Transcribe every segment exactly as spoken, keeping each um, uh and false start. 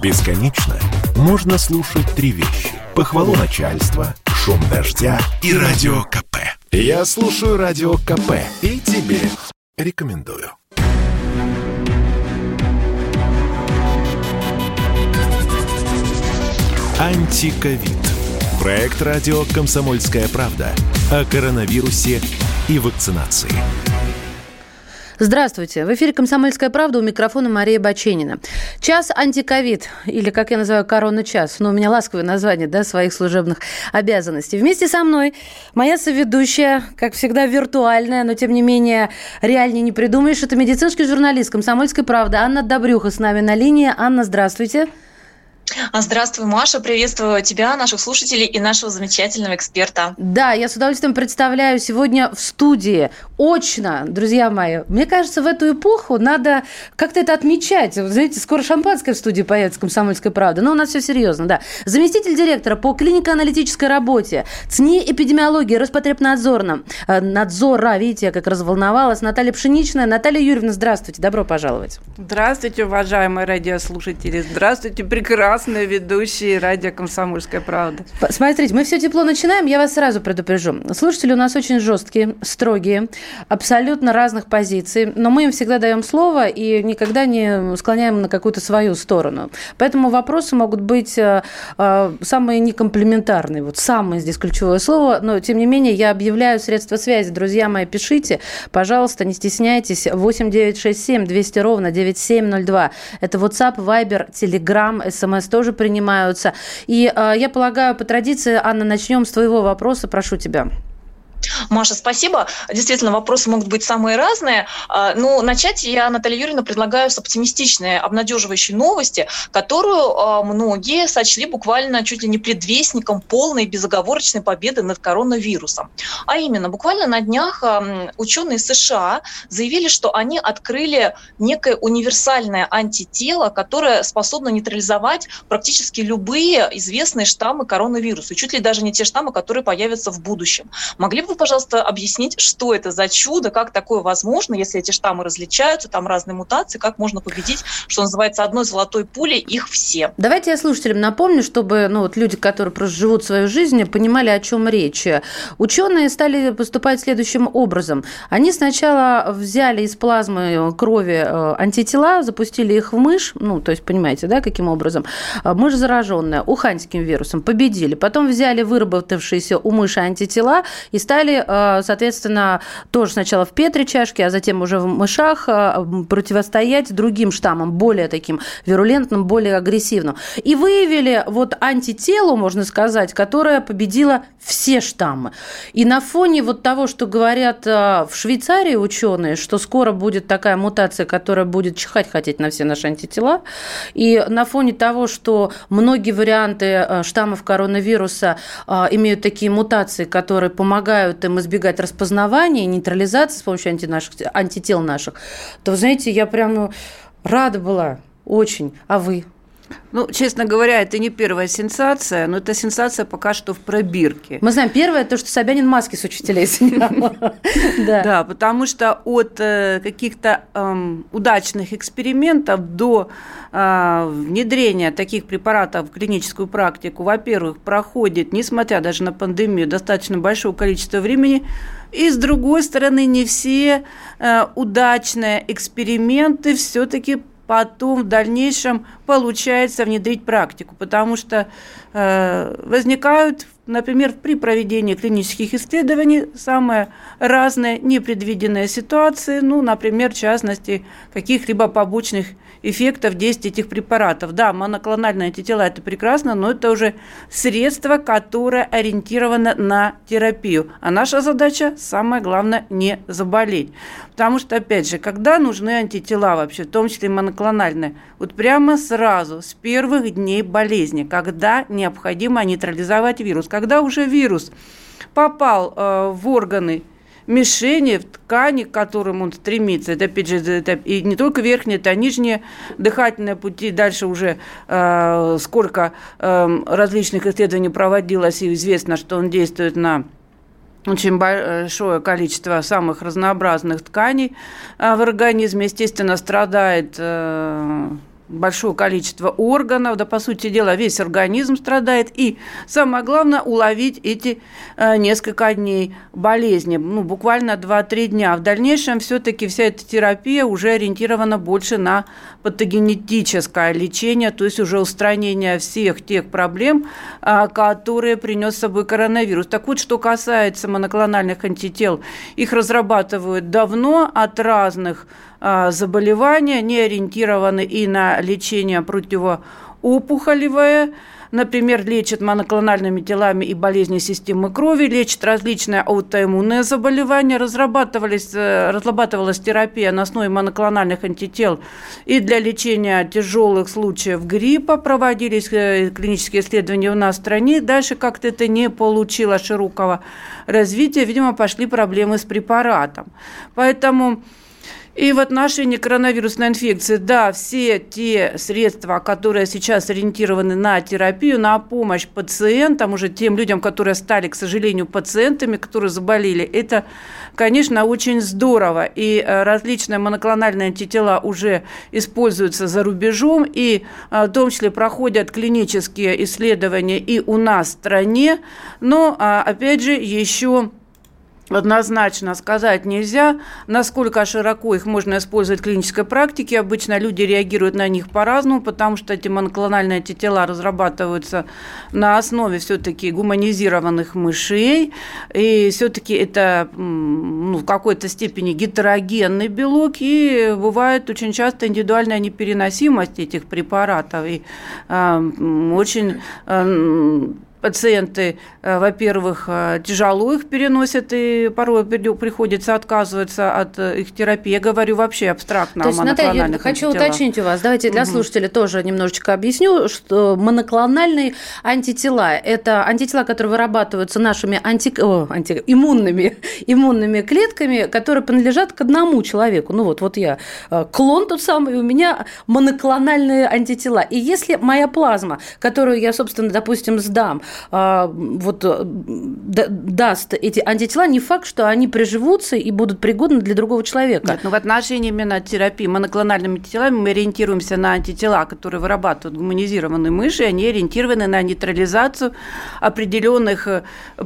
Бесконечно можно слушать три вещи: похвалу начальства, шум дождя и радио КП. Я слушаю радио КП и тебе рекомендую. Антиковид. Проект радио «Комсомольская правда» о коронавирусе и вакцинации. Здравствуйте. В эфире «Комсомольская правда», у микрофона Мария Баченина. Час антиковид, или, как я называю, корона-час. Но у меня ласковое название, да, своих служебных обязанностей. Вместе со мной моя соведущая, как всегда, виртуальная, но, тем не менее, реальнее не придумаешь. Это медицинский журналист «Комсомольской правды» Анна Добрюха с нами на линии. Анна, здравствуйте. Здравствуй, Маша. Приветствую тебя, наших слушателей и нашего замечательного эксперта. Да, я с удовольствием представляю сегодня в студии очно, друзья мои. Мне кажется, в эту эпоху надо как-то это отмечать. Вы знаете, скоро шампанское в студии появится «Комсомольская правда». Но у нас все серьезно, да. Заместитель директора по клинико-аналитической работе ЦНИ эпидемиологии Роспотребнадзора, надзора, видите, я как разволновалась, Наталья Пшеничная. Наталья Юрьевна, здравствуйте, добро пожаловать. Здравствуйте, уважаемые радиослушатели. Здравствуйте, прекрасно. Классные ведущие радио «Комсомольская правда». Смотрите, мы все тепло начинаем, я вас сразу предупрежу. Слушатели у нас очень жесткие, строгие, абсолютно разных позиций, но мы им всегда даем слово и никогда не склоняем на какую-то свою сторону. Поэтому вопросы могут быть самые некомплиментарные, вот самое здесь ключевое слово, но тем не менее я объявляю средства связи. Друзья мои, пишите, пожалуйста, не стесняйтесь, восемь девятьсот шестьдесят семь двести ровно девяносто семь ноль два. Это WhatsApp, Viber, Telegram, эс эм эс тоже принимаются. И э, я полагаю, по традиции, Анна, начнем с твоего вопроса. Прошу тебя. Маша, спасибо. Действительно, вопросы могут быть самые разные. Но начать я, Наталья Юрьевна, предлагаю с оптимистичной, обнадеживающей новости, которую многие сочли буквально чуть ли не предвестником полной безоговорочной победы над коронавирусом. А именно, буквально на днях ученые США заявили, что они открыли некое универсальное антитело, которое способно нейтрализовать практически любые известные штаммы коронавируса, чуть ли даже не те штаммы, которые появятся в будущем. Могли бы вы, пожалуйста, объяснить, что это за чудо, как такое возможно, если эти штаммы различаются, там разные мутации, как можно победить, что называется, одной золотой пулей их все? Давайте я слушателям напомню, чтобы ну, вот люди, которые просто живут свою жизнь, понимали, о чем речь. Ученые стали поступать следующим образом. Они сначала взяли из плазмы крови антитела, запустили их в мышь, ну, то есть, понимаете, да, каким образом. Мышь зараженная уханьским вирусом, победили. Потом взяли выработавшиеся у мыши антитела и стали соответственно, тоже сначала в петри чашке, а затем уже в мышах противостоять другим штаммам, более таким вирулентным, более агрессивным. И выявили вот антитело, можно сказать, которое победило все штаммы. И на фоне вот того, что говорят в Швейцарии ученые, что скоро будет такая мутация, которая будет чихать хотеть на все наши антитела, и на фоне того, что многие варианты штаммов коронавируса имеют такие мутации, которые помогают им избегать распознавания и нейтрализации с помощью анти- наших, антител наших, то, знаете, я прям рада была очень. А вы? Ну, честно говоря, это не первая сенсация, но это сенсация пока что в пробирке. Мы знаем, первое, то, что Собянин маски с учителей снял. Да, потому что от каких-то удачных экспериментов до внедрения таких препаратов в клиническую практику, во-первых, проходит, несмотря даже на пандемию, достаточно большое количество времени. И, с другой стороны, не все удачные эксперименты все-таки потом в дальнейшем получается внедрить практику, потому что э, возникают, например, при проведении клинических исследований самые разные непредвиденные ситуации, ну, например, в частности, каких-либо побочных эффектов действия этих препаратов. Да, моноклональные антитела – это прекрасно, но это уже средство, которое ориентировано на терапию. А наша задача, самое главное, не заболеть. Потому что, опять же, когда нужны антитела вообще, в том числе моноклональные, вот прямо сразу, с первых дней болезни, когда необходимо нейтрализовать вирус, когда уже вирус попал э, в органы мишени, в ткани, к которым он стремится, это, опять же, это и не только верхние, это нижние дыхательные пути, дальше уже э, сколько э, различных исследований проводилось, и известно, что он действует на очень большое количество самых разнообразных тканей в организме, естественно, страдает большое количество органов, да, по сути дела, весь организм страдает. И самое главное, уловить эти э, несколько дней болезни, ну, буквально два-три дня. В дальнейшем все-таки вся эта терапия уже ориентирована больше на патогенетическое лечение, то есть уже устранение всех тех проблем, э, которые принес с собой коронавирус. Так вот, что касается моноклональных антител, их разрабатывают давно от разных э, заболеваний, не ориентированы и на лечение противоопухолевое, например, лечат моноклональными телами и болезни системы крови, лечат различные аутоиммунные заболевания. Разрабатывалась, разрабатывалась терапия на основе моноклональных антител и для лечения тяжелых случаев гриппа. Проводились клинические исследования у нас в стране. Дальше как-то это не получило широкого развития. Видимо, пошли проблемы с препаратом. Поэтому... И в отношении коронавирусной инфекции, да, все те средства, которые сейчас ориентированы на терапию, на помощь пациентам, уже тем людям, которые стали, к сожалению, пациентами, которые заболели, это, конечно, очень здорово. И различные моноклональные антитела уже используются за рубежом, и в том числе проходят клинические исследования и у нас в стране, но, опять же, еще... Однозначно сказать нельзя, насколько широко их можно использовать в клинической практике. Обычно люди реагируют на них по-разному, потому что эти моноклональные антитела разрабатываются на основе все-таки гуманизированных мышей. И все-таки это, ну, в какой-то степени гетерогенный белок, и бывает очень часто индивидуальная непереносимость этих препаратов. И э, очень... Э, Пациенты, во-первых, тяжело их переносят, и порой приходится отказываться от их терапии. Я говорю вообще абстрактно о моноклональных антителах. То есть, Наталья Юрьевна, хочу уточнить у вас. Давайте для угу. слушателей тоже немножечко объясню, что моноклональные антитела – это антитела, которые вырабатываются нашими анти... О, анти... Иммунными... иммунными клетками, которые принадлежат к одному человеку. Ну вот, вот я клон тот самый, у меня моноклональные антитела. И если моя плазма, которую я, собственно, допустим, сдам, вот даст эти антитела, не факт, что они приживутся и будут пригодны для другого человека. Нет, ну в отношении именно терапии моноклональными антителами мы ориентируемся на антитела, которые вырабатывают гуманизированные мыши, они ориентированы на нейтрализацию определенных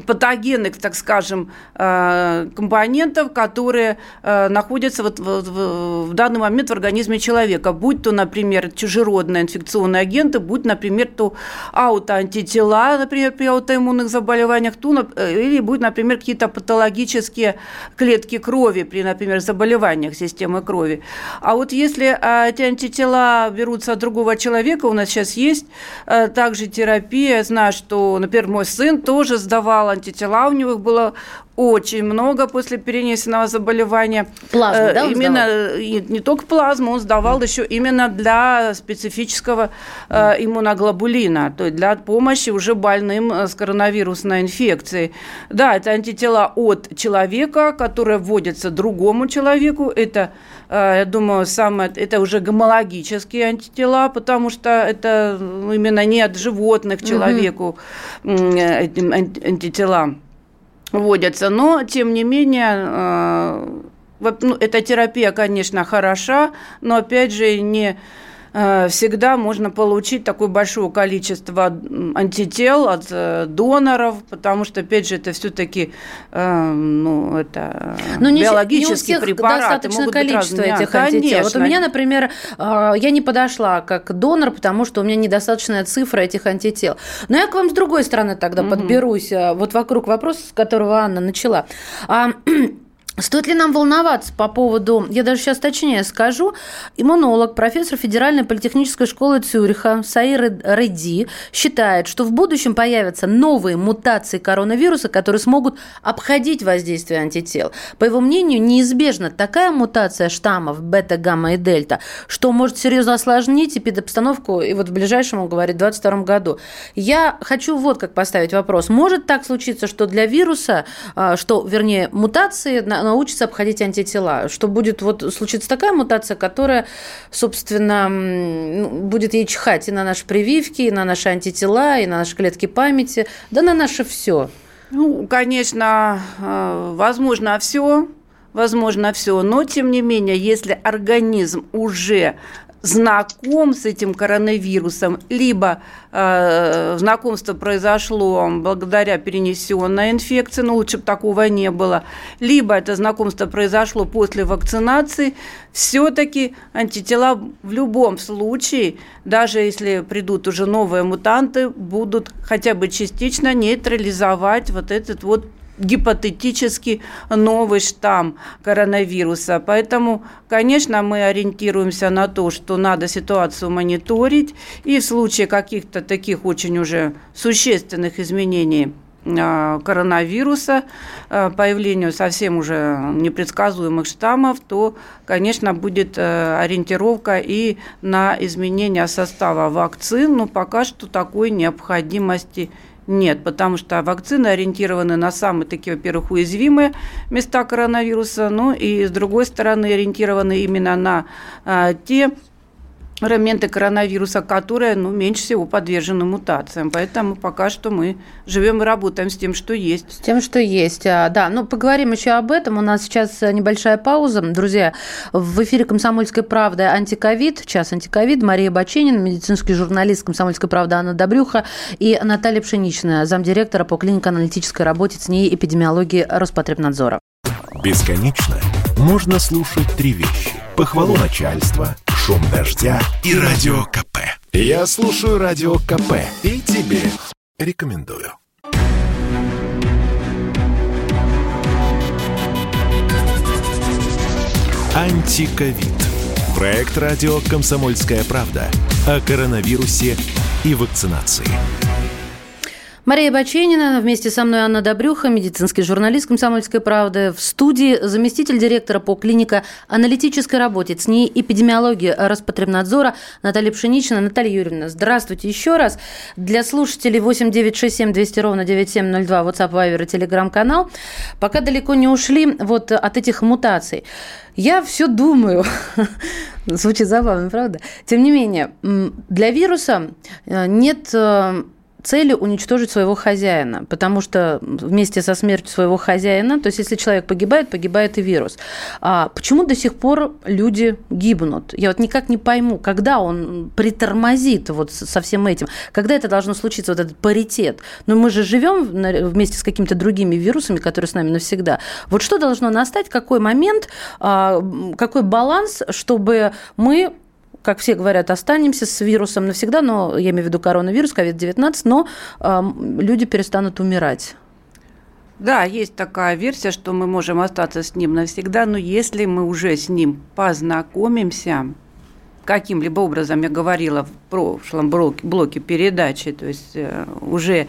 патогенных, так скажем, компонентов, которые находятся вот в, в данный момент в организме человека, будь то, например, чужеродные инфекционные агенты, будь, например, то аутоантитела, например, при аутоиммунных заболеваниях, то, или будут, например, какие-то патологические клетки крови при, например, заболеваниях системы крови. А вот если эти антитела берутся от другого человека, у нас сейчас есть также терапия, я знаю, что, например, мой сын тоже сдавал антитела, у него их было очень много после перенесенного заболевания. Плазму, да, он именно, и не только плазму, он сдавал mm. еще именно для специфического э, иммуноглобулина, то есть для помощи уже больным с коронавирусной инфекцией. Да, это антитела от человека, которые вводятся другому человеку. Это, э, я думаю, самое, это уже гомологические антитела, потому что это именно не от животных человеку э, антитела вводятся, но, тем не менее, эта терапия, конечно, хороша, но, опять же, не всегда можно получить такое большое количество антител от доноров, потому что, опять же, это все-таки ну, это биологические препараты. Не у всех достаточно количество этих антител. Вот у меня, например, я не подошла как донор, потому что у меня недостаточная цифра этих антител. Но я к вам с другой стороны тогда угу. подберусь, вот вокруг вопроса, с которого Анна начала. Стоит ли нам волноваться по поводу, я даже сейчас точнее скажу, иммунолог, профессор Федеральной политехнической школы Цюриха Саир Реди считает, что в будущем появятся новые мутации коронавируса, которые смогут обходить воздействие антител. По его мнению, неизбежна такая мутация штаммов бета, гамма и дельта, что может серьезно осложнить эпидобстановку и вот в ближайшем, он говорит, в двадцать втором году. Я хочу вот как поставить вопрос. Может так случиться, что для вируса, что, вернее, мутации на научится обходить антитела, что будет вот случится такая мутация, которая, собственно, будет ей чихать и на наши прививки, и на наши антитела, и на наши клетки памяти, да на наше все. Ну, конечно, возможно, все, возможно, все, но тем не менее, если организм уже знаком с этим коронавирусом, либо э, знакомство произошло благодаря перенесенной инфекции, но лучше бы такого не было, либо это знакомство произошло после вакцинации, все-таки антитела в любом случае, даже если придут уже новые мутанты, будут хотя бы частично нейтрализовать вот этот вот гипотетически новый штамм коронавируса. Поэтому, конечно, мы ориентируемся на то, что надо ситуацию мониторить, и в случае каких-то таких очень уже существенных изменений коронавируса, появлению совсем уже непредсказуемых штаммов, то, конечно, будет ориентировка и на изменение состава вакцин, но пока что такой необходимости нет. Нет, потому что вакцины ориентированы на самые такие, во-первых, уязвимые места коронавируса, ну и, с другой стороны, ориентированы именно на а, те элементы коронавируса, которые, ну, меньше всего подвержены мутациям. Поэтому пока что мы живем и работаем с тем, что есть. С тем, что есть, да. Ну, поговорим еще об этом. У нас сейчас небольшая пауза. Друзья, в эфире «Комсомольской правды» антиковид, час антиковид. Мария Баченина, медицинский журналист «Комсомольской правды» Анна Добрюха и Наталья Пшеничная, замдиректора по клинико-аналитической работе ЦНИИ эпидемиологии Роспотребнадзора. Бесконечно можно слушать три вещи. Похвалу начальства, шум дождя и радио КП. Я слушаю радио КП и тебе рекомендую. Антиковид. Проект радио «Комсомольская правда» о коронавирусе и вакцинации. Мария Баченина, вместе со мной Анна Добрюха, медицинский журналист «Комсомольской правды». В студии заместитель директора по клинико-аналитической работе ЦНИИ эпидемиологии Роспотребнадзора Наталья Пшеничная. Наталья Юрьевна, здравствуйте еще раз. Для слушателей восемь девятьсот шестьдесят семь двести ровно девяносто семь ноль два, WhatsApp, Viber и Telegram-канал. Пока далеко не ушли вот от этих мутаций. Я все думаю... Звучит забавно, правда? Тем не менее, для вируса нет... целью уничтожить своего хозяина, потому что вместе со смертью своего хозяина, то есть если человек погибает, погибает и вирус. А почему до сих пор люди гибнут? Я вот никак не пойму, когда он притормозит вот со всем этим, когда это должно случиться, вот этот паритет. Но мы же живем вместе с какими-то другими вирусами, которые с нами навсегда. Вот что должно настать, какой момент, какой баланс, чтобы мы... как все говорят, останемся с вирусом навсегда, но я имею в виду коронавирус, ковид девятнадцать, но э, люди перестанут умирать. Да, есть такая версия, что мы можем остаться с ним навсегда, но если мы уже с ним познакомимся каким-либо образом, я говорила в прошлом блоке, блоке передачи, то есть э, уже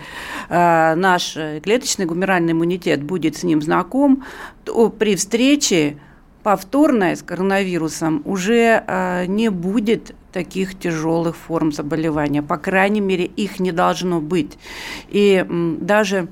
э, наш клеточный гуморальный иммунитет будет с ним знаком, то при встрече повторное с коронавирусом уже э, не будет таких тяжелых форм заболевания. По крайней мере, их не должно быть. И м, даже,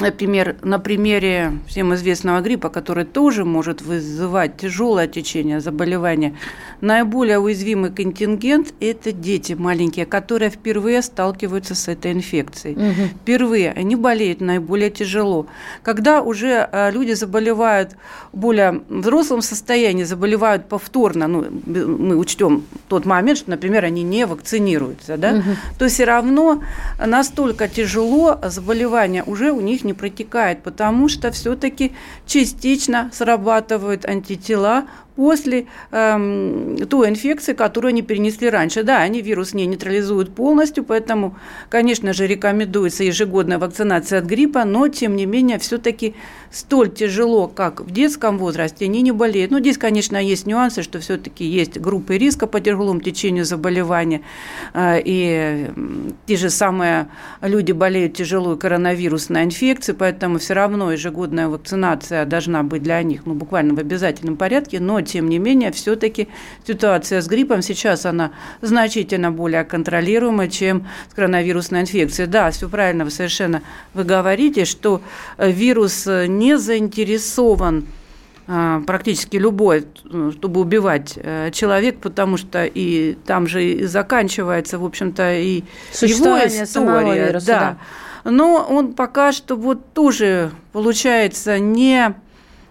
например, на примере всем известного гриппа, который тоже может вызывать тяжелое течение заболевания, наиболее уязвимый контингент – это дети маленькие, которые впервые сталкиваются с этой инфекцией. Угу. Впервые они болеют наиболее тяжело. Когда уже люди заболевают более в взрослом состоянии, заболевают повторно, ну, мы учтем тот момент, что, например, они не вакцинируются, да, угу. то все равно настолько тяжело заболевание уже у них не протекает, потому что все-таки частично срабатывают антитела после эм, той инфекции, которую они перенесли раньше. Да, они вирус не нейтрализуют полностью, поэтому, конечно же, рекомендуется ежегодная вакцинация от гриппа, но, тем не менее, все-таки столь тяжело, как в детском возрасте, они не болеют. Ну, здесь, конечно, есть нюансы, что все-таки есть группы риска по тяжелому течению заболевания, э, и те же самые люди болеют тяжелой коронавирусной инфекцией, поэтому все равно ежегодная вакцинация должна быть для них, ну, буквально в обязательном порядке, но, тем не менее, все-таки ситуация с гриппом сейчас она значительно более контролируема, чем с коронавирусной инфекцией. Да, все правильно вы совершенно вы говорите, что вирус не заинтересован практически любой, чтобы убивать человека, потому что и там же и заканчивается, в общем-то, и его история. Вируса, да. Да. Но он пока что вот тоже, получается, не...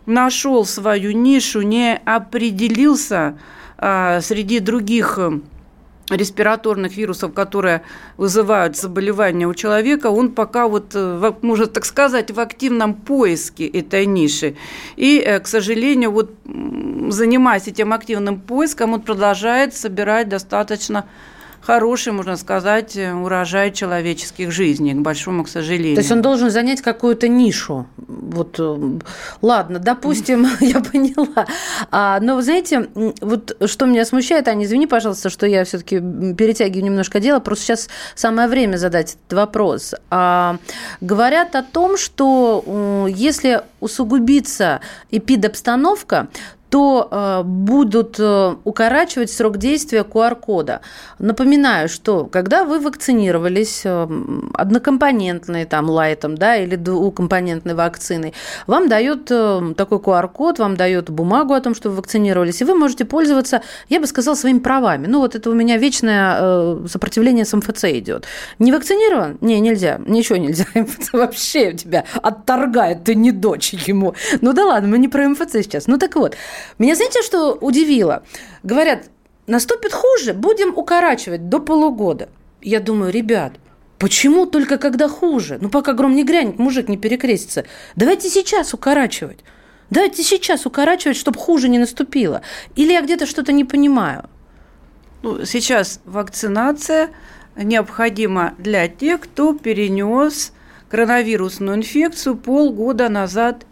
нашел свою нишу, не определился среди других респираторных вирусов, которые вызывают заболевания у человека, он пока, вот, можно так сказать, в активном поиске этой ниши. И, к сожалению, вот, занимаясь этим активным поиском, он продолжает собирать достаточно хороший, можно сказать, урожай человеческих жизней, к большому, к сожалению. То есть он должен занять какую-то нишу. Вот, ладно, допустим, я поняла. А, но, вы знаете, вот что меня смущает, Аня, извини, пожалуйста, что я все-таки перетягиваю немножко дело, просто сейчас самое время задать этот вопрос. А, говорят о том, что если усугубится эпидобстановка, то будут укорачивать срок действия ку ар кода. Напоминаю, что когда вы вакцинировались однокомпонентной там, лайтом, да, или двухкомпонентной вакциной, вам дают такой ку ар код, вам дают бумагу о том, что вы вакцинировались, и вы можете пользоваться, я бы сказала, своими правами. Ну, вот это у меня вечное сопротивление с эм эф цэ идет. Не вакцинирован? Не, нельзя. Ничего нельзя. эм эф цэ вообще тебя отторгает, ты не дочь ему. Ну да ладно, мы не про эм эф цэ сейчас. Ну так вот. Меня, знаете, что удивило? Говорят, наступит хуже, будем укорачивать до полугода. Я думаю, ребят, почему только когда хуже? Ну, пока гром не грянет, мужик не перекрестится. Давайте сейчас укорачивать. Давайте сейчас укорачивать, чтобы хуже не наступило. Или я где-то что-то не понимаю? Ну, сейчас вакцинация необходима для тех, кто перенес коронавирусную инфекцию полгода назад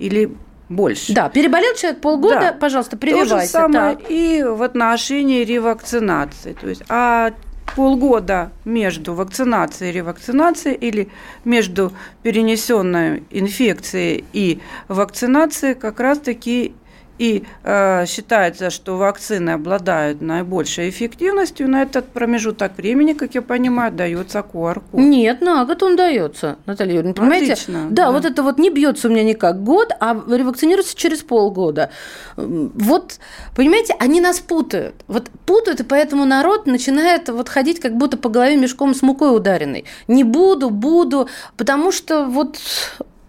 или больше. Да, переболел человек полгода, да. Пожалуйста, прививайся. То же самое так. И в отношении ревакцинации. То есть, а полгода между вакцинацией и ревакцинацией или между перенесенной инфекцией и вакцинацией как раз-таки и э, считается, что вакцины обладают наибольшей эффективностью. На этот промежуток времени, как я понимаю, дается ку ар код. Нет, на год он дается, Наталья Юрьевна, понимаете? Отлично, да, да, вот это вот не бьется у меня никак год, а ревакцинируется через полгода. Вот, понимаете, они нас путают. Вот путают, и поэтому народ начинает вот ходить как будто по голове мешком с мукой ударенной. Не буду, буду, потому что вот...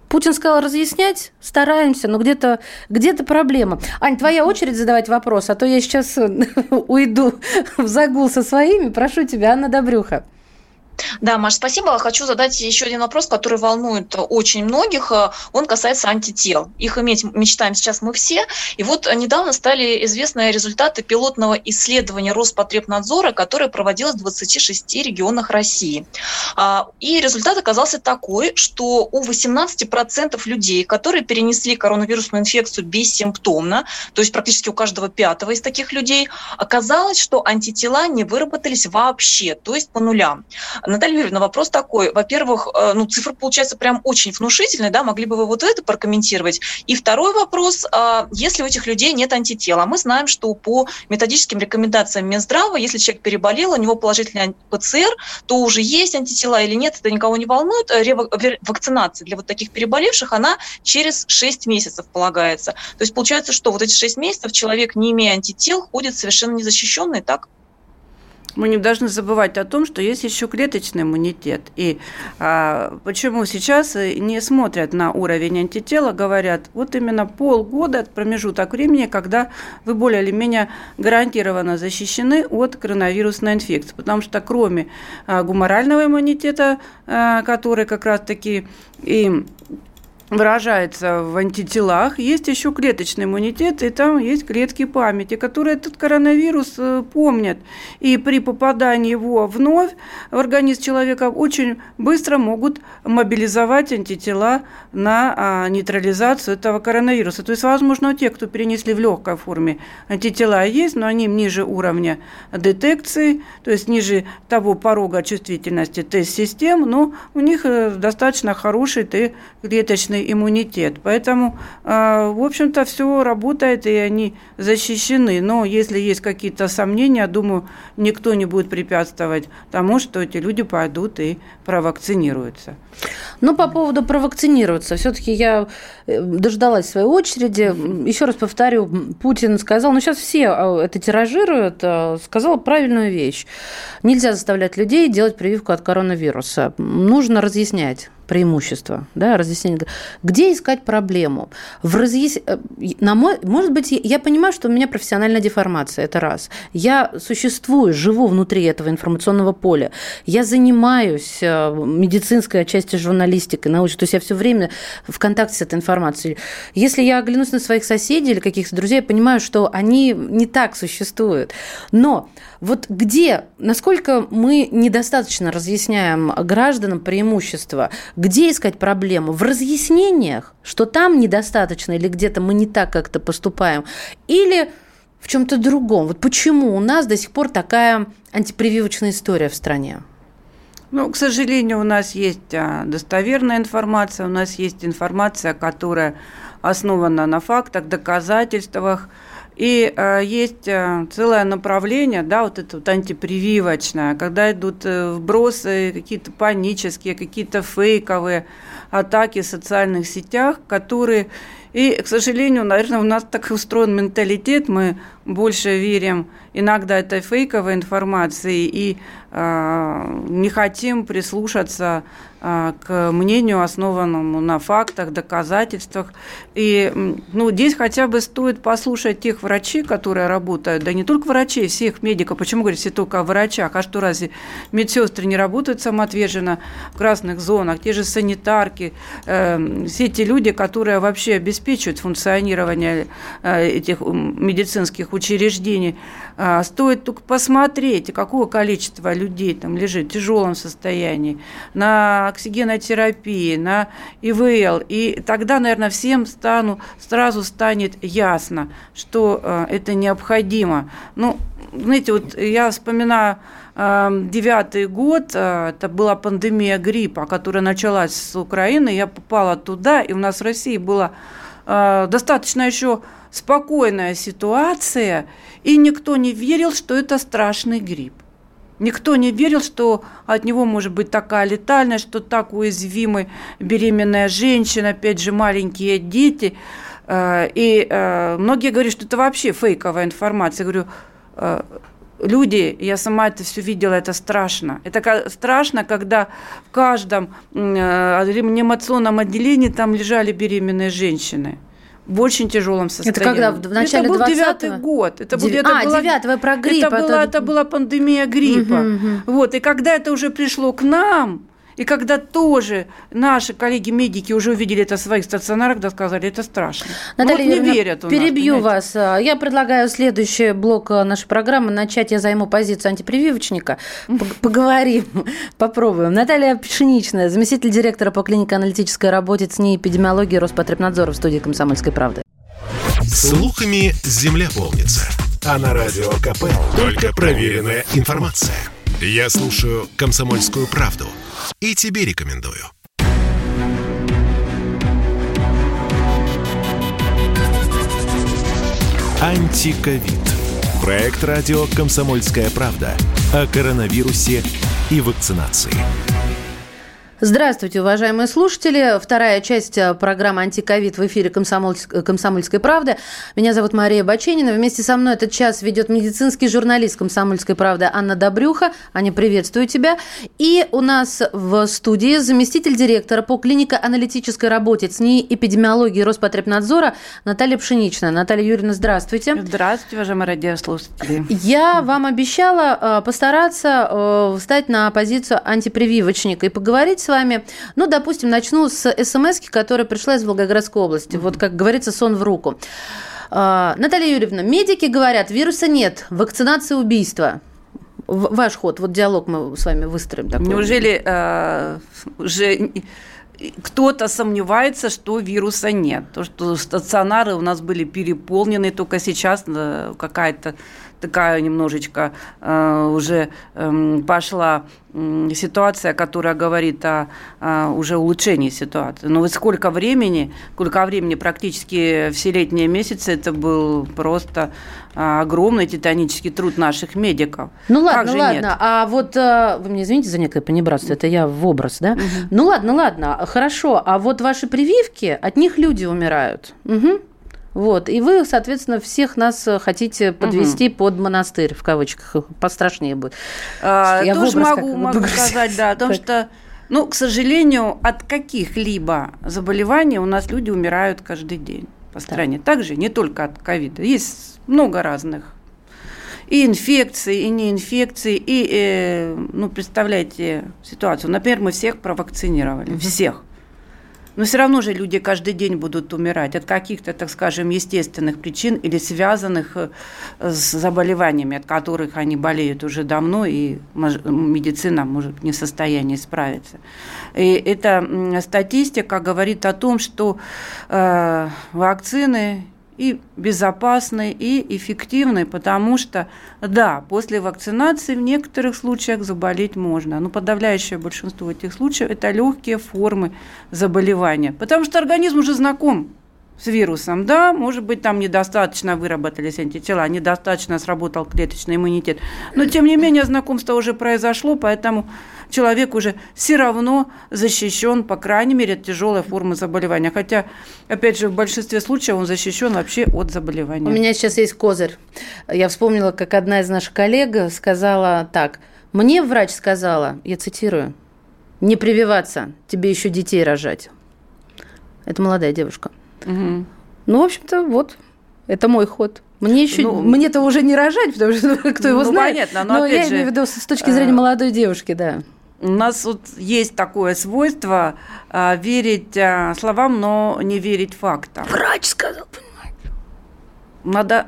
Путин сказал разъяснять, стараемся, но где-то, где-то проблема. Ань, твоя очередь задавать вопрос, а то я сейчас уйду в загул со своими. Прошу тебя, Анна Добрюха. Да, Маш, спасибо. Хочу задать еще один вопрос, который волнует очень многих. Он касается антител. Их иметь мечтаем сейчас мы все. И вот недавно стали известны результаты пилотного исследования Роспотребнадзора, которое проводилось в двадцати шести регионах России. И результат оказался такой, что у восемнадцати процентов людей, которые перенесли коронавирусную инфекцию бессимптомно, то есть практически у каждого пятого из таких людей, оказалось, что антитела не выработались вообще, то есть по нулям. Наталья Юрьевна, вопрос такой. Во-первых, ну, цифры, получается, прям очень внушительные, да, могли бы вы вот это прокомментировать. И второй вопрос, если у этих людей нет антител, а мы знаем, что по методическим рекомендациям Минздрава, если человек переболел, у него положительный пэ цэ эр, то уже есть антитела или нет, это никого не волнует. Вакцинация для вот таких переболевших, она через шесть месяцев полагается. То есть получается, что вот эти шесть месяцев человек, не имея антител, ходит совершенно незащищенный, так? Мы не должны забывать о том, что есть еще клеточный иммунитет. И а, почему сейчас не смотрят на уровень антитела, говорят, вот именно полгода, промежуток времени, когда вы более или менее гарантированно защищены от коронавирусной инфекции. Потому что кроме а, гуморального иммунитета, а, который как раз-таки и... выражается в антителах, есть еще клеточный иммунитет, и там есть клетки памяти, которые этот коронавирус помнят. И при попадании его вновь в организм человека очень быстро могут мобилизовать антитела на нейтрализацию этого коронавируса. То есть, возможно, у тех, кто перенесли в легкой форме, антитела есть, но они ниже уровня детекции, то есть ниже того порога чувствительности тест-систем, но у них достаточно хороший Т-клеточный иммунитет. Поэтому, в общем-то, все работает, и они защищены. Но если есть какие-то сомнения, думаю, никто не будет препятствовать тому, что эти люди пойдут и провакцинируются. Ну, по поводу провакцинироваться. Все-таки я дождалась своей очереди. Еще раз повторю, Путин сказал, ну, сейчас все это тиражируют, сказал правильную вещь. Нельзя заставлять людей делать прививку от коронавируса. Нужно разъяснять. преимущество, да, разъяснение. Где искать проблему? В разъяс... На мой... Может быть, я понимаю, что у меня профессиональная деформация, это раз. Я существую, живу внутри этого информационного поля. Я занимаюсь медицинской отчасти журналистикой, научной. То есть я все время в контакте с этой информацией. Если я оглянусь на своих соседей или каких-то друзей, я понимаю, что они не так существуют. Но вот где, насколько мы недостаточно разъясняем гражданам преимущества, где искать проблему? В разъяснениях, что там недостаточно или где-то мы не так как-то поступаем, или в чем-то другом? Вот почему у нас до сих пор такая антипрививочная история в стране? Ну, к сожалению, у нас есть достоверная информация, у нас есть информация, которая основана на фактах, доказательствах. И э, есть э, целое направление, да, вот это вот антипрививочное, когда идут э, вбросы какие-то панические, какие-то фейковые атаки в социальных сетях, которые... И, к сожалению, наверное, у нас так устроен менталитет, мы больше верим иногда этой фейковой информации и э, не хотим прислушаться э, к мнению, основанному на фактах, доказательствах. И ну, здесь хотя бы стоит послушать тех врачей, которые работают, да не только врачей, всех медиков. Почему говорят все только о врачах? А что, разве медсестры не работают самоотверженно в красных зонах? Те же санитарки, э, все те люди, которые вообще обеспечивают функционирование этих медицинских учреждений. Стоит только посмотреть, какое количество людей там лежит в тяжелом состоянии, на оксигенотерапии, на ИВЛ. И тогда, наверное, всем стану, сразу станет ясно, что это необходимо. Ну, знаете, вот я вспоминаю девятый год, это была пандемия гриппа, которая началась с Украины, я попала туда, и у нас в России была достаточно еще спокойная ситуация, и никто не верил, что это страшный грипп. Никто не верил, что от него может быть такая летальность, что так уязвимы беременная женщина, опять же, маленькие дети. И многие говорят, что это вообще фейковая информация. Я говорю, люди, я сама это все видела, это страшно. Это страшно, когда в каждом реанимационном отделении там лежали беременные женщины в очень тяжелом состоянии. Это когда? В начале двадцатого? Это был девятый год. Это Дев... был, а, это девятый, была... про грипп. Это, это... Была, это была пандемия гриппа. Угу, угу. Вот. И когда это уже пришло к нам, и когда тоже наши коллеги-медики уже увидели это в своих стационарах, да, сказали, это страшно. Наталья вот не верят у нас. Перебью вас. Я предлагаю следующий блок нашей программы начать. Я займу позицию антипрививочника. Поговорим, попробуем. Наталья Пшеничная, заместитель директора по клинико-аналитической работе ЦНИ эпидемиологии Роспотребнадзора в студии «Комсомольской правды». Слухами земля полнится. А на радио КП только проверенная информация. Я слушаю «Комсомольскую правду» и тебе рекомендую. Антиковид. Проект радио «Комсомольская правда» о коронавирусе и вакцинации. Здравствуйте, уважаемые слушатели. Вторая часть программы «Антиковид» в эфире «Комсомольской правды». Меня зовут Мария Баченина. Вместе со мной этот час ведет медицинский журналист «Комсомольской правды» Анна Добрюха. Аня, приветствую тебя. И у нас в студии заместитель директора по клинико-аналитической работе ЦНИ эпидемиологии Роспотребнадзора Наталья Пшеничная. Наталья Юрьевна, здравствуйте. Здравствуйте, уважаемые радиослушатели. Я вам обещала постараться встать на позицию антипрививочника и поговорить с вами. Ну, допустим, начну с смс-ки, которая пришла из Волгоградской области. Mm-hmm. Вот, как говорится, сон в руку. А, Наталья Юрьевна, медики говорят, вируса нет, вакцинация убийство. В- ваш ход, вот диалог мы с вами выстроим. Такой. Неужели э, уже кто-то сомневается, что вируса нет? То, что стационары у нас были переполнены, только сейчас какая-то такая немножечко э, уже э, пошла э, ситуация, которая говорит о, о уже улучшении ситуации. Но вот сколько времени, сколько времени, практически все летние месяцы, это был просто э, огромный титанический труд наших медиков. Ну ладно, ладно, нет? А вот э, вы мне извините за некое понебратство, это я в образ, да? Угу. Ну ладно, ладно, хорошо, а вот ваши прививки, от них люди умирают. Угу. Вот. И вы, соответственно, всех нас хотите подвести угу. под монастырь, в кавычках, пострашнее будет. А, я тоже могу, могу сказать, да, о том, что Ну, к сожалению, от каких-либо заболеваний у нас люди умирают каждый день по стране. Да. Также не только от ковида. Есть много разных. И инфекции, и неинфекции. И, э, ну, представляете ситуацию. Например, мы всех провакцинировали. Угу. Всех. Но все равно же люди каждый день будут умирать от каких-то, так скажем, естественных причин или связанных с заболеваниями, от которых они болеют уже давно, и медицина может не в состоянии справиться. И эта статистика говорит о том, что э, вакцины и безопасны, и эффективны, потому что, да, после вакцинации в некоторых случаях заболеть можно, но подавляющее большинство этих случаев – это легкие формы заболевания, потому что организм уже знаком с вирусом, да, может быть, там недостаточно выработались антитела, недостаточно сработал клеточный иммунитет, но, тем не менее, знакомство уже произошло, поэтому человек уже все равно защищен, по крайней мере, от тяжелой формы заболевания. Хотя, опять же, в большинстве случаев он защищен вообще от заболевания. У меня сейчас есть козырь. Я вспомнила, как одна из наших коллег сказала так. Мне врач сказала, я цитирую, не прививаться, тебе еще детей рожать. Это молодая девушка. Угу. Ну, в общем-то, вот, это мой ход. Мне еще, ну, мне-то уже не рожать, потому что кто его ну, знает. Понятно, но, но опять я же, имею в виду с точки зрения э- молодой девушки, да. У нас вот есть такое свойство а, верить а, словам, но не верить фактам. Врач сказал, понимаете? Надо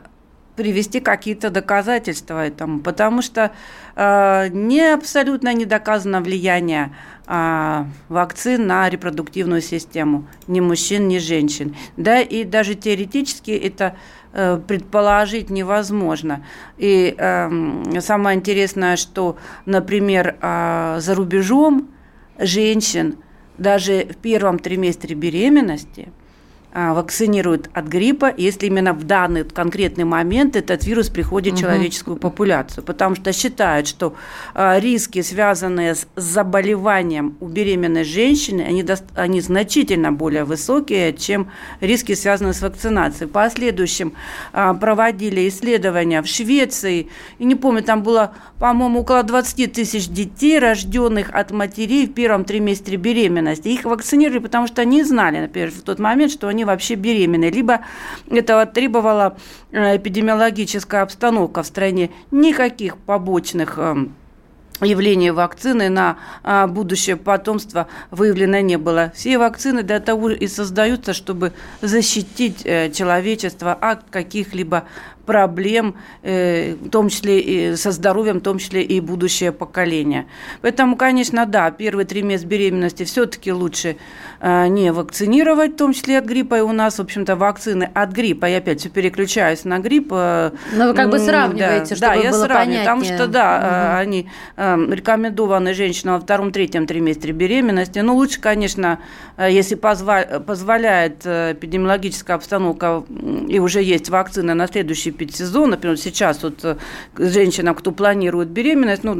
привести какие-то доказательства этому, потому что а, не абсолютно не доказано влияние а, вакцин на репродуктивную систему ни мужчин, ни женщин. Да, и даже теоретически это предположить невозможно. И э, самое интересное, что, например, э, за рубежом женщин даже в первом триместре беременности э, вакцинируют от гриппа, если именно в данный конкретный момент этот вирус приходит в человеческую популяцию, потому что считают, что э, риски, связанные с заболеванием у беременной женщины, они, до, они значительно более высокие, чем риски, связанные с вакцинацией. В последующем э, проводили исследования в Швеции, и не помню, там было, по-моему, около двадцать тысяч детей, рожденных от матерей в первом триместре беременности. Их вакцинировали, потому что они знали, например, в тот момент, что они вообще беременны, либо этого требовала эпидемиологическая обстановка в стране. Никаких побочных явлений вакцины на будущее потомство выявлено не было. Все вакцины для того и создаются, чтобы защитить человечество от каких-либо проблем, в том числе и со здоровьем, в том числе и будущее поколение. Поэтому, конечно, да, первый триместр беременности все-таки лучше не вакцинировать, в том числе от гриппа. И у нас, в общем-то, вакцины от гриппа. Я опять все переключаюсь на грипп. Но вы как бы сравниваете, да, чтобы да, было я сравниваю, понятнее. Потому что, да, угу. они рекомендованы женщинам во втором-третьем триместре беременности. Но лучше, конечно, если позволяет эпидемиологическая обстановка и уже есть вакцина на следующий сезон, например, сейчас вот женщинам, кто планирует беременность, ну,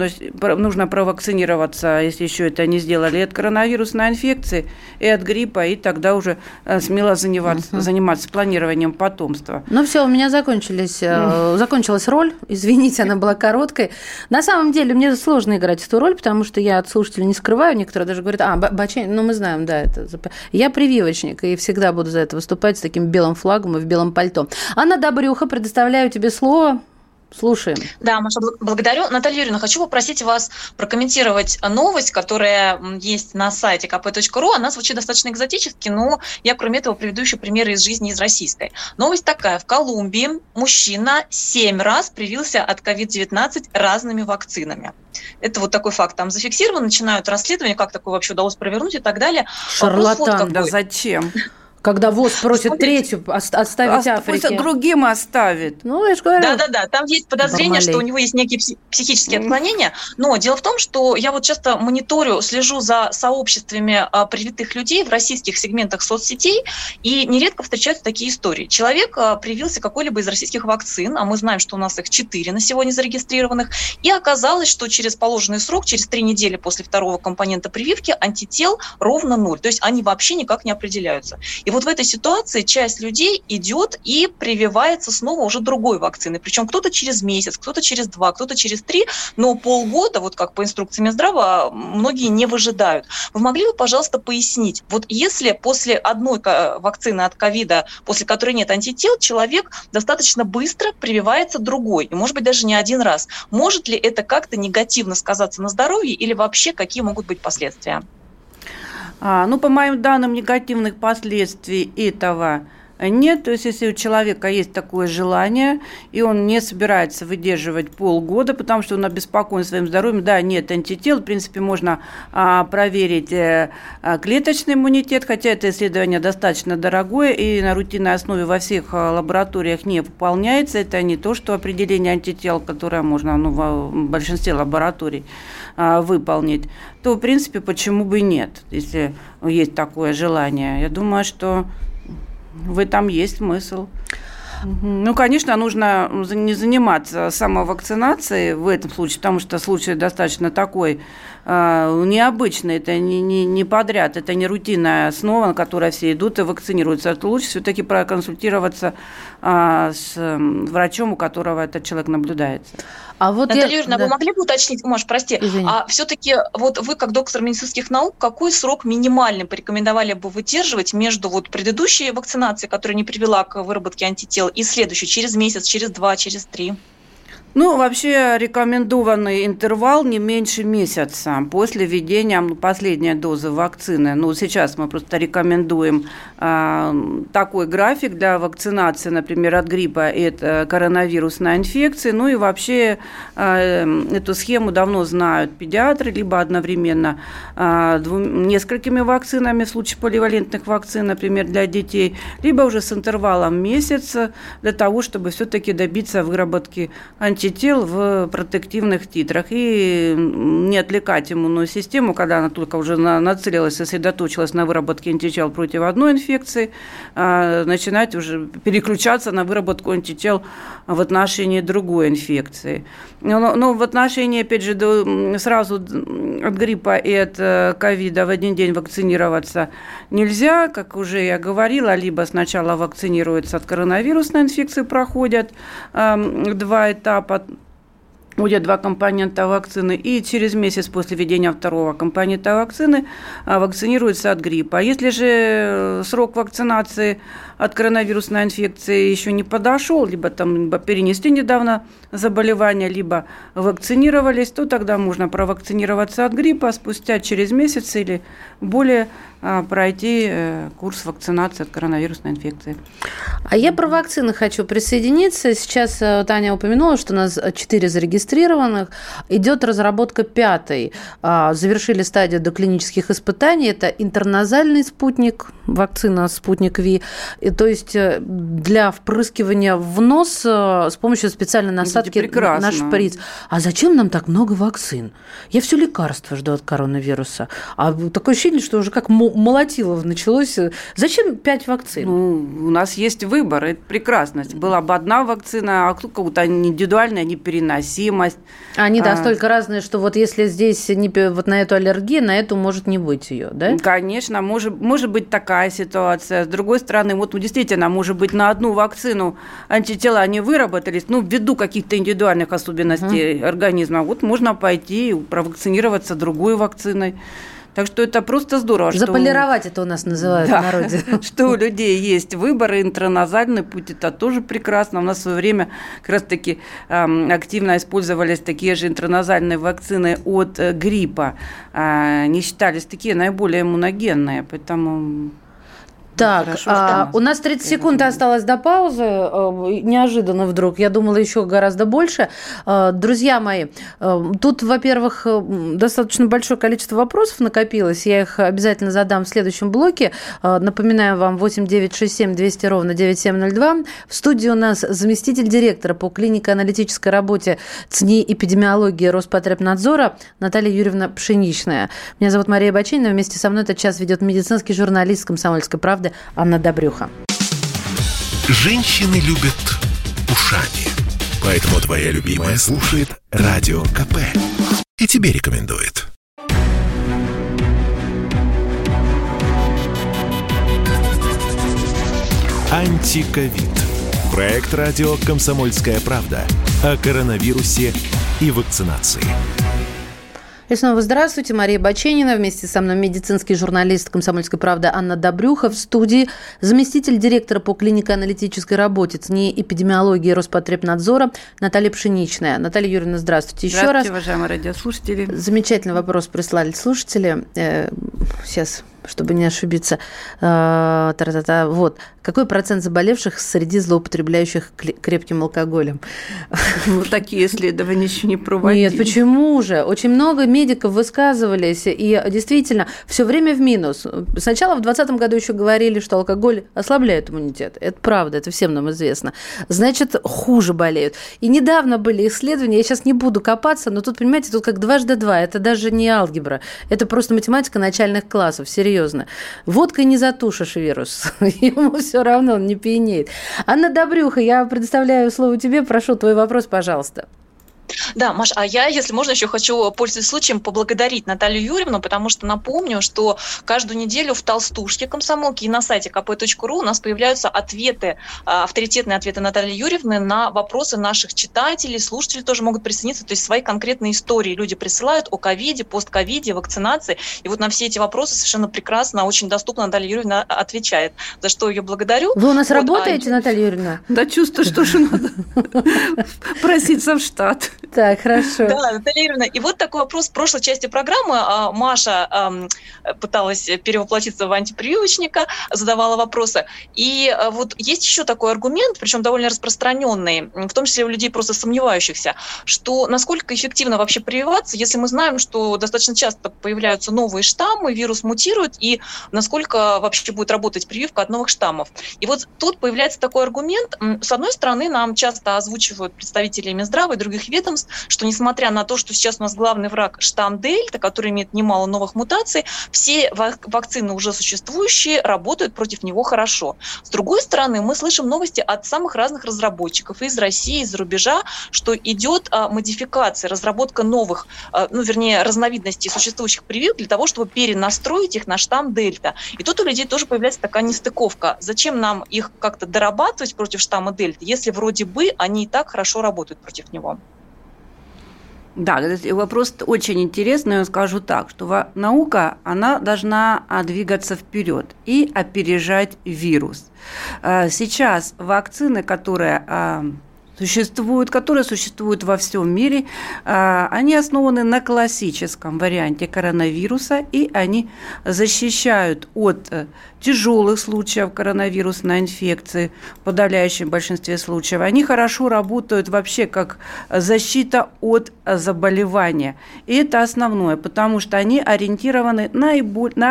нужно провакцинироваться, если еще это не сделали, и от коронавирусной инфекции, и от гриппа, и тогда уже смело заниматься, uh-huh. заниматься планированием потомства. Ну все, у меня закончились, mm. закончилась роль, извините, она была короткой. На самом деле мне сложно играть эту роль, потому что я от слушателей не скрываю, некоторые даже говорят, а, бачень, ну мы знаем, да, это я прививочник, и всегда буду за это выступать с таким белым флагом и в белом пальто. Анна Добрюха, предоставляет Предоставляю тебе слово. Слушаем. Да, Маша, благодарю. Наталья Юрьевна, хочу попросить вас прокомментировать новость, которая есть на сайте ка пэ точка ру. Она звучит достаточно экзотически, но я, кроме этого, приведу еще примеры из жизни, из российской. Новость такая. В Колумбии мужчина семь раз привился от ковид девятнадцать разными вакцинами. Это вот такой факт там зафиксирован. Начинают расследование, как такое вообще удалось провернуть и так далее. Шарлатан, да зачем? Когда ВОЗ просит третью оставить Африке. Пусть другим оставит. Ну, я же говорю. Да-да-да, там есть подозрение, Бармалей. Что у него есть некие психические отклонения. Но дело в том, что я вот часто мониторю, слежу за сообществами привитых людей в российских сегментах соцсетей, и нередко встречаются такие истории. Человек привился какой-либо из российских вакцин, а мы знаем, что у нас их четыре на сегодня зарегистрированных, и оказалось, что через положенный срок, через три недели после второго компонента прививки, антител ровно ноль. То есть они вообще никак не определяются. И вот в этой ситуации часть людей идет и прививается снова уже другой вакциной. Причем кто-то через месяц, кто-то через два, кто-то через три, но полгода, вот как по инструкции Минздрава, многие не выжидают. Вы могли бы, пожалуйста, пояснить, вот если после одной вакцины от ковида, после которой нет антител, человек достаточно быстро прививается другой, и, может быть, даже не один раз, может ли это как-то негативно сказаться на здоровье или вообще какие могут быть последствия? А, ну, по моим данным, негативных последствий этого нет. То есть, если у человека есть такое желание, и он не собирается выдерживать полгода, потому что он обеспокоен своим здоровьем, да, нет антител, в принципе, можно а, проверить а, клеточный иммунитет, хотя это исследование достаточно дорогое и на рутинной основе во всех лабораториях не выполняется. Это не то, что определение антител, которое можно ну, в большинстве лабораторий а, выполнить, то, в принципе, почему бы и нет, если есть такое желание. Я думаю, что в этом есть смысл. Ну, конечно, нужно не заниматься самовакцинацией в этом случае, потому что случай достаточно такой э, необычный, это не, не, не подряд, это не рутинная основа, на которой все идут и вакцинируются. Это лучше все-таки проконсультироваться э, с врачом, у которого этот человек наблюдается. А вот Наталья я... Юрьевна, да. Вы могли бы уточнить, Маш, прости, Извини. а все-таки вот вы, как доктор медицинских наук, какой срок минимальный порекомендовали бы выдерживать между вот предыдущей вакцинацией, которая не привела к выработке антител, и следующий, через месяц, через два, через три? Ну, вообще рекомендованный интервал не меньше месяца после введения последней дозы вакцины. Ну, сейчас мы просто рекомендуем э, такой график для вакцинации, например, от гриппа и от коронавирусной инфекции. Ну и вообще э, эту схему давно знают педиатры, либо одновременно э, двум, несколькими вакцинами в случае поливалентных вакцин, например, для детей, либо уже с интервалом месяца для того, чтобы все-таки добиться выработки антител тел в протективных титрах и не отвлекать иммунную систему, когда она только уже нацелилась, сосредоточилась на выработке антител против одной инфекции, а начинать уже переключаться на выработку антител в отношении другой инфекции. Но, но в отношении, опять же, сразу от гриппа и от ковида в один день вакцинироваться нельзя, как уже я говорила, либо сначала вакцинируются от коронавирусной инфекции, проходят э, два этапа, будет два компонента вакцины, и через месяц после введения второго компонента вакцины вакцинируется от гриппа. Если же срок вакцинации от коронавирусной инфекции еще не подошел, либо там либо перенесли недавно заболевание, либо вакцинировались, то тогда можно провакцинироваться от гриппа, а спустя через месяц или более пройти курс вакцинации от коронавирусной инфекции. А я про вакцины хочу присоединиться. Сейчас Таня упомянула, что у нас четыре зарегистрированных. Идет разработка пятой. Завершили стадию доклинических испытаний. Это интерназальный спутник, вакцина «Спутник Ви». И, то есть для впрыскивания в нос с помощью специальной насадки на шприц. А зачем нам так много вакцин? Я все лекарства жду от коронавируса. А такое ощущение, что уже как молотилово началось. Зачем пять вакцин? Ну, у нас есть выбор, это прекрасность. Была бы одна вакцина, а какая-то индивидуальная непереносимость. Они, да, а... столько разные, что вот если здесь не... вот на эту аллергия, на эту может не быть ее, да? Конечно, может, может быть такая ситуация. С другой стороны, вот действительно, может быть, на одну вакцину антитела не выработались, ну, ввиду каких-то индивидуальных особенностей mm. организма, вот можно пойти и провакцинироваться другой вакциной. Так что это просто здорово. Заполировать что... это у нас называют да. в народе. Что у людей есть выбор, и интраназальный путь, это тоже прекрасно. У нас в свое время как раз-таки э, активно использовались такие же интраназальные вакцины от э, гриппа. Э, не считались такие наиболее иммуногенные, поэтому... Так, Хорошо, а, у нас тридцать секунд осталось до паузы, неожиданно вдруг, я думала еще гораздо больше. Друзья мои, тут, во-первых, достаточно большое количество вопросов накопилось, я их обязательно задам в следующем блоке. Напоминаю вам восемь девятьсот шестьдесят семь двести ровно девяносто семь ноль два. В студии у нас заместитель директора по клинико-аналитической работе ЦНИ эпидемиологии Роспотребнадзора Наталья Юрьевна Пшеничная. Меня зовут Мария Бачинина, вместе со мной этот час ведет медицинский журналист «Комсомольской правды» Анна Добрюха. Женщины любят ушами, поэтому твоя любимая слушает Радио КП и тебе рекомендует. «Антиковид». Проект радио «Комсомольская правда» о коронавирусе и вакцинации. И снова здравствуйте. Мария Баченина. Вместе со мной медицинский журналист «Комсомольской правды» Анна Добрюха. В студии заместитель директора по клинико-аналитической работе ЦНИ эпидемиологии Роспотребнадзора Наталья Пшеничная. Наталья Юрьевна, здравствуйте еще здравствуйте, раз. Здравствуйте, уважаемые радиослушатели. Замечательный вопрос прислали слушатели. Сейчас, чтобы не ошибиться. Та-та-та. Вот. Какой процент заболевших среди злоупотребляющих крепким алкоголем? Ну, такие исследования еще не проводили. Нет, почему же? Очень много медиков высказывались, и действительно, все время в минус. Сначала в двадцатом году еще говорили, что алкоголь ослабляет иммунитет. Это правда, это всем нам известно. Значит, хуже болеют. И недавно были исследования, я сейчас не буду копаться, но тут, понимаете, тут как дважды два. Это даже не алгебра. Это просто математика начальных классов, серьезно. Серьезно. Водкой не затушишь вирус. Ему все равно, он не пьянеет. Анна Добрюха, я предоставляю слово тебе. Прошу, твой вопрос, пожалуйста. Да, Маш, а я, если можно, еще хочу, пользуясь случаем, поблагодарить Наталью Юрьевну, потому что напомню, что каждую неделю в «Толстушке» комсомолки и на сайте ка пэ точка ру у нас появляются ответы, авторитетные ответы Натальи Юрьевны на вопросы наших читателей, слушатели тоже могут присоединиться, то есть свои конкретные истории люди присылают о ковиде, постковиде, вакцинации, и вот на все эти вопросы совершенно прекрасно, очень доступно Наталья Юрьевна отвечает, за что ее благодарю. Вы у нас вот, работаете, а... Наталья Юрьевна? Да, чувствую, что же надо проситься в штат. Так, хорошо. Да, Наталья Юрьевна, и вот такой вопрос в прошлой части программы. Маша пыталась перевоплотиться в антипрививочника, задавала вопросы. И вот есть еще такой аргумент, причем довольно распространенный, в том числе у людей просто сомневающихся, что насколько эффективно вообще прививаться, если мы знаем, что достаточно часто появляются новые штаммы, вирус мутирует, и насколько вообще будет работать прививка от новых штаммов. И вот тут появляется такой аргумент. С одной стороны, нам часто озвучивают представители Минздрава и других ведомств, что несмотря на то, что сейчас у нас главный враг штамм Дельта, который имеет немало новых мутаций, все вакцины уже существующие работают против него хорошо. С другой стороны, мы слышим новости от самых разных разработчиков из России, из-за рубежа, что идет а, модификация, разработка новых, а, ну, вернее, разновидностей существующих прививок для того, чтобы перенастроить их на штамм Дельта. И тут у людей тоже появляется такая нестыковка. Зачем нам их как-то дорабатывать против штамма Дельта, если вроде бы они и так хорошо работают против него? Да, вопрос очень интересный, я скажу так, что наука, она должна двигаться вперед и опережать вирус. Сейчас вакцины, которые существуют, которые существуют во всем мире, они основаны на классическом варианте коронавируса, и они защищают от тяжелых случаев коронавирусной инфекции в подавляющем большинстве случаев. Они хорошо работают вообще как защита от заболевания. И это основное, потому что они ориентированы на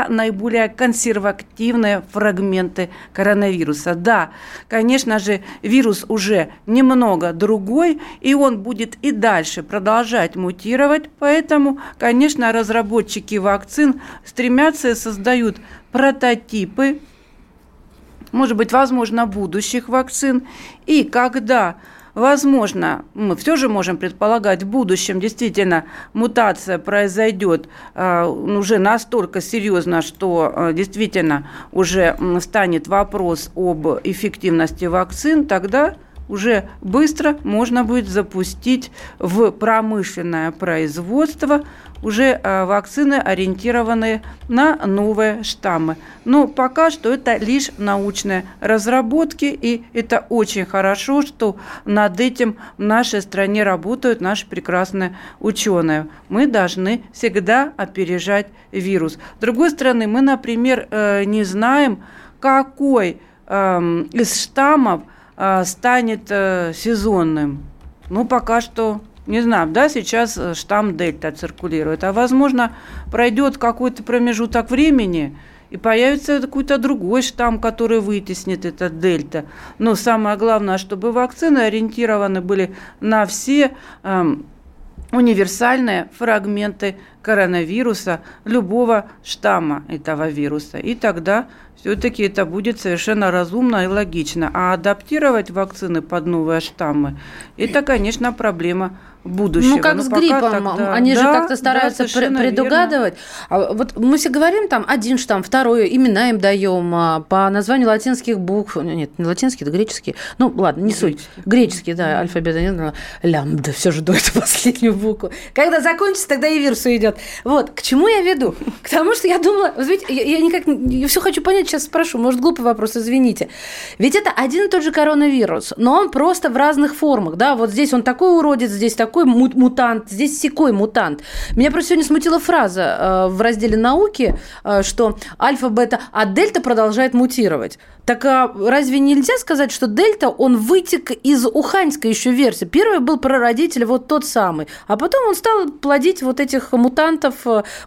наиболее консервативные фрагменты коронавируса. Да, конечно же, вирус уже немного другой, и он будет и дальше продолжать мутировать. Поэтому, конечно, разработчики вакцин стремятся и создают прототипы, может быть, возможно, будущих вакцин. И когда, возможно, мы все же можем предполагать, в будущем действительно мутация произойдет уже настолько серьезно, что действительно уже встанет вопрос об эффективности вакцин, тогда уже быстро можно будет запустить в промышленное производство уже вакцины, ориентированные на новые штаммы. Но пока что это лишь научные разработки, и это очень хорошо, что над этим в нашей стране работают наши прекрасные ученые. Мы должны всегда опережать вирус. С другой стороны, мы, например, не знаем, какой из штаммов станет сезонным. Ну, пока что не знаю, да, сейчас штамм Дельта циркулирует, а, возможно, пройдет какой-то промежуток времени, и появится какой-то другой штамм, который вытеснит этот Дельта. Но самое главное, чтобы вакцины ориентированы были на все э, универсальные фрагменты коронавируса, любого штамма этого вируса. И тогда все-таки это будет совершенно разумно и логично. А адаптировать вакцины под новые штаммы – это, конечно, проблема будущего. Ну, как Но с гриппом. Тогда... Они да, же как-то стараются да, пр- предугадывать. А вот мы все говорим, там, один штамм, второй, имена им даем по названию латинских букв. Нет, не латинские, это греческие. Ну, ладно, не греческие. суть. Греческие, да, альфабет. Лямбда, все же до этого последнюю букву. Когда закончится, тогда и вирус уйдет. Вот, к чему я веду? К тому, что я думала... Видите, я, я никак... Я все хочу понять, сейчас спрошу. Может, глупый вопрос, извините. Ведь это один и тот же коронавирус, но он просто в разных формах. Да, вот здесь он такой уродец, здесь такой мутант, здесь сякой мутант. Меня просто сегодня смутила фраза э, в разделе науки, э, что альфа, бета, а дельта продолжает мутировать. Так а разве нельзя сказать, что дельта, он вытек из уханьской еще версии? Первый был прародитель, вот тот самый. А потом он стал плодить вот этих мутантов.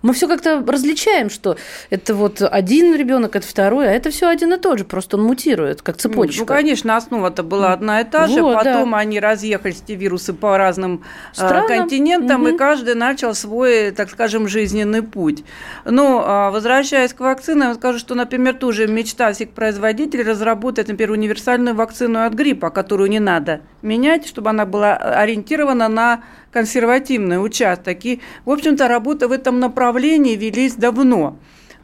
Мы все как-то различаем, что это вот один ребенок, это второй, а это все один и тот же, просто он мутирует, как цепочка. Ну, конечно, основа-то была одна и та же, вот, потом да. они разъехались, эти вирусы, по разным странам. Континентам, угу. и каждый начал свой, так скажем, жизненный путь. Но, возвращаясь к вакцинам, скажу, что, например, тоже мечта всех производителей разработать, например, универсальную вакцину от гриппа, которую не надо менять, чтобы она была ориентирована на консервативный участок. И, в общем-то, работы в этом направлении велись давно.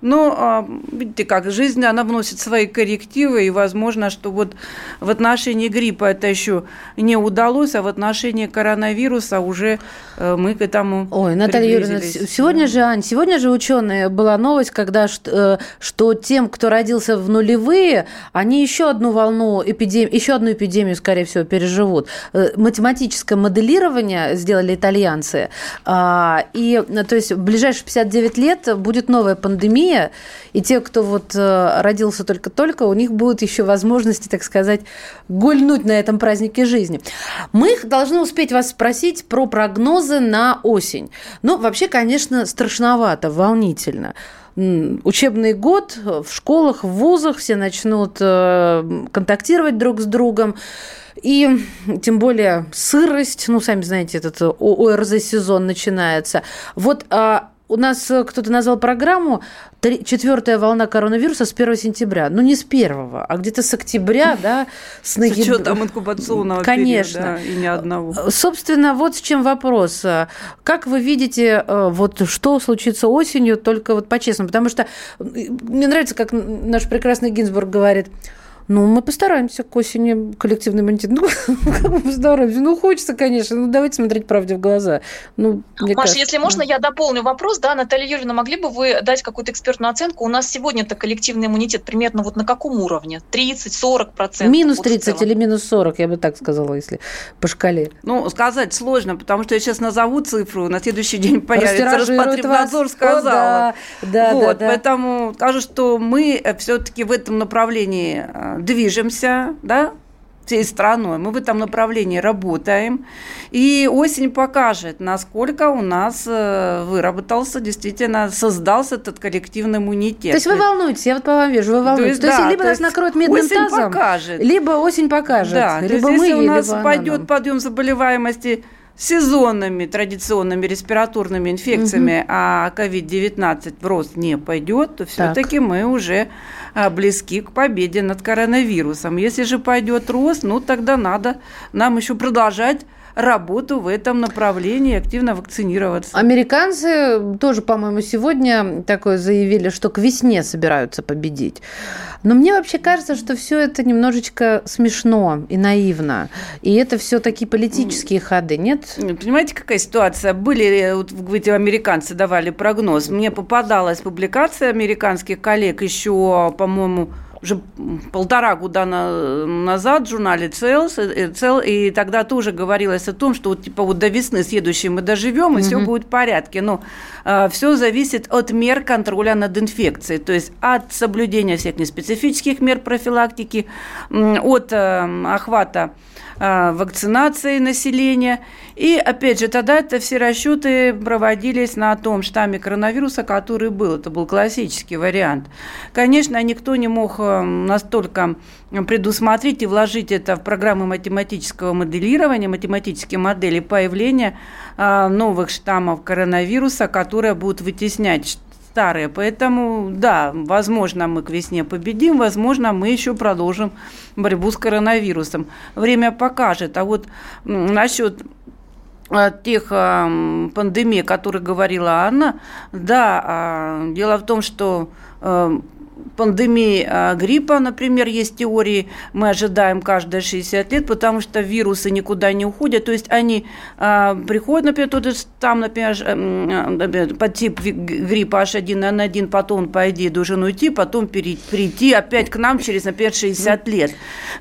Но, видите, как жизнь, она вносит свои коррективы, и возможно, что вот в отношении гриппа это еще не удалось, а в отношении коронавируса уже мы к этому Ой, Наталья Юрьевна, сегодня да. же, Ань, сегодня же ученые была новость, когда, что, что тем, кто родился в нулевые, они еще одну волну, эпидем... еще одну эпидемию, скорее всего, переживут. Математическое моделирование сделали итальянцы, и, то есть, в ближайшие пятьдесят девять лет будет новая пандемия, и те, кто вот родился только-только, у них будут еще возможности, так сказать, гульнуть на этом празднике жизни. Мы должны успеть вас спросить про прогнозы на осень. Ну, вообще, конечно, страшновато, волнительно. Учебный год в школах, в вузах все начнут контактировать друг с другом. И тем более сырость, ну, сами знаете, этот ОРЗ-сезон начинается. Вот... У нас кто-то назвал программу «Четвертая волна коронавируса с первого сентября». Ну, не с первого, а где-то с октября, да? С учетом инкубационного периода и ни одного. Собственно, вот с чем вопрос. Как вы видите, вот что случится осенью, только вот по-честному? Потому что мне нравится, как наш прекрасный Гинзбург говорит, ну, мы постараемся к осени коллективный иммунитет. Ну, как мы постараемся? Ну, хочется, конечно. Ну, давайте смотреть правде в глаза. Ну, Маша, кажется, если да. можно, я дополню вопрос. Да, Наталья Юрьевна, могли бы вы дать какую-то экспертную оценку? У нас сегодня-то коллективный иммунитет примерно вот на каком уровне? тридцать-сорок процентов? Минус вот тридцать или минус сорок, я бы так сказала, если по шкале. Ну, сказать сложно, потому что я сейчас назову цифру, на следующий день появится Роспотребнадзор, сказала. О, да, да, вот, да, да. Поэтому скажу, что мы все-таки в этом направлении... движемся, да, всей страной, мы в этом направлении работаем, и осень покажет, насколько у нас выработался, действительно, создался этот коллективный иммунитет. То есть вы волнуетесь, я вот по вам вижу, вы волнуетесь. То есть, то да, есть либо то нас есть накроет медным тазом, покажет. либо осень покажет, да, либо мы, если у нас пойдет подъем заболеваемости сезонными, традиционными респираторными инфекциями, угу. а ковид девятнадцать в рост не пойдет, то все-таки мы уже близки к победе над коронавирусом. Если же пойдет рост, ну тогда надо нам еще продолжать работу в этом направлении, активно вакцинироваться. Американцы тоже, по-моему, сегодня такое заявили, что к весне собираются победить. Но мне вообще кажется, что все это немножечко смешно и наивно. И это все такие политические ходы, нет? Понимаете, какая ситуация? Были, вот, эти американцы давали прогноз. Мне попадалась публикация американских коллег еще, по-моему, уже полтора года назад в журнале Cell, и тогда тоже говорилось о том, что вот, типа, вот до весны следующей мы доживем, и mm-hmm. все будет в порядке. Но э, все зависит от мер контроля над инфекцией, то есть от соблюдения всех неспецифических мер профилактики, от э, охвата вакцинации населения. И, опять же, тогда это все расчеты проводились на том штамме коронавируса, который был. Это был классический вариант. Конечно, никто не мог настолько предусмотреть и вложить это в программы математического моделирования, математические модели появления новых штаммов коронавируса, которые будут вытеснять старые. Поэтому, да, возможно, мы к весне победим, возможно, мы еще продолжим борьбу с коронавирусом. Время покажет. А вот насчет тех э, пандемий, о которых говорила Анна, да, э, дело в том, что э, пандемии гриппа, например, есть теории, мы ожидаем каждые шестьдесят лет, потому что вирусы никуда не уходят, то есть они а, приходят, например, тот же штамм, например, подтип гриппа эйч один эн один, потом, по идее, должен уйти, потом перейти опять к нам через, например, шестьдесят лет.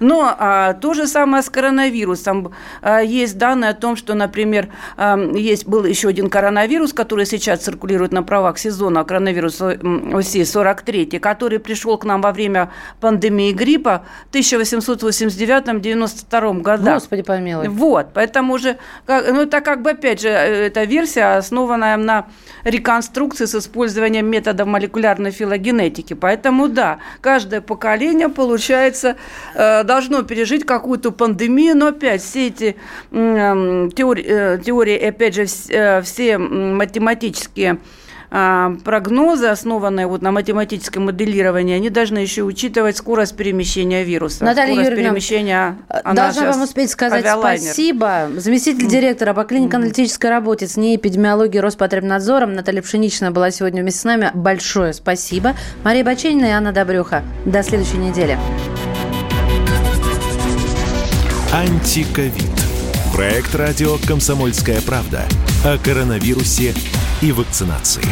Но а, то же самое с коронавирусом. А, есть данные о том, что, например, а, есть, был еще один коронавирус, который сейчас циркулирует на правах сезона, коронавирус оси сорок три, который пришел к нам во время пандемии гриппа в тысяча восемьсот восемьдесят девятом - девяносто втором годах. Господи помилуй. Вот, поэтому уже, ну это как бы опять же эта версия, основанная на реконструкции с использованием методов молекулярной филогенетики. Поэтому да, каждое поколение, получается, должно пережить какую-то пандемию, но опять все эти теории, теории опять же, все математические прогнозы, основанные вот на математическом моделировании, они должны еще учитывать скорость перемещения вируса. Наталья скорость Юрьевна, перемещения, должна вам успеть сказать авиалайнер. Спасибо. Заместитель директора по клинико-аналитической работе с НИИ эпидемиологии Роспотребнадзора Наталья Пшеничная была сегодня вместе с нами. Большое спасибо. Мария Баченина и Анна Добрюха. До следующей недели. Антиковид. Проект радио «Комсомольская правда» о коронавирусе и вакцинации.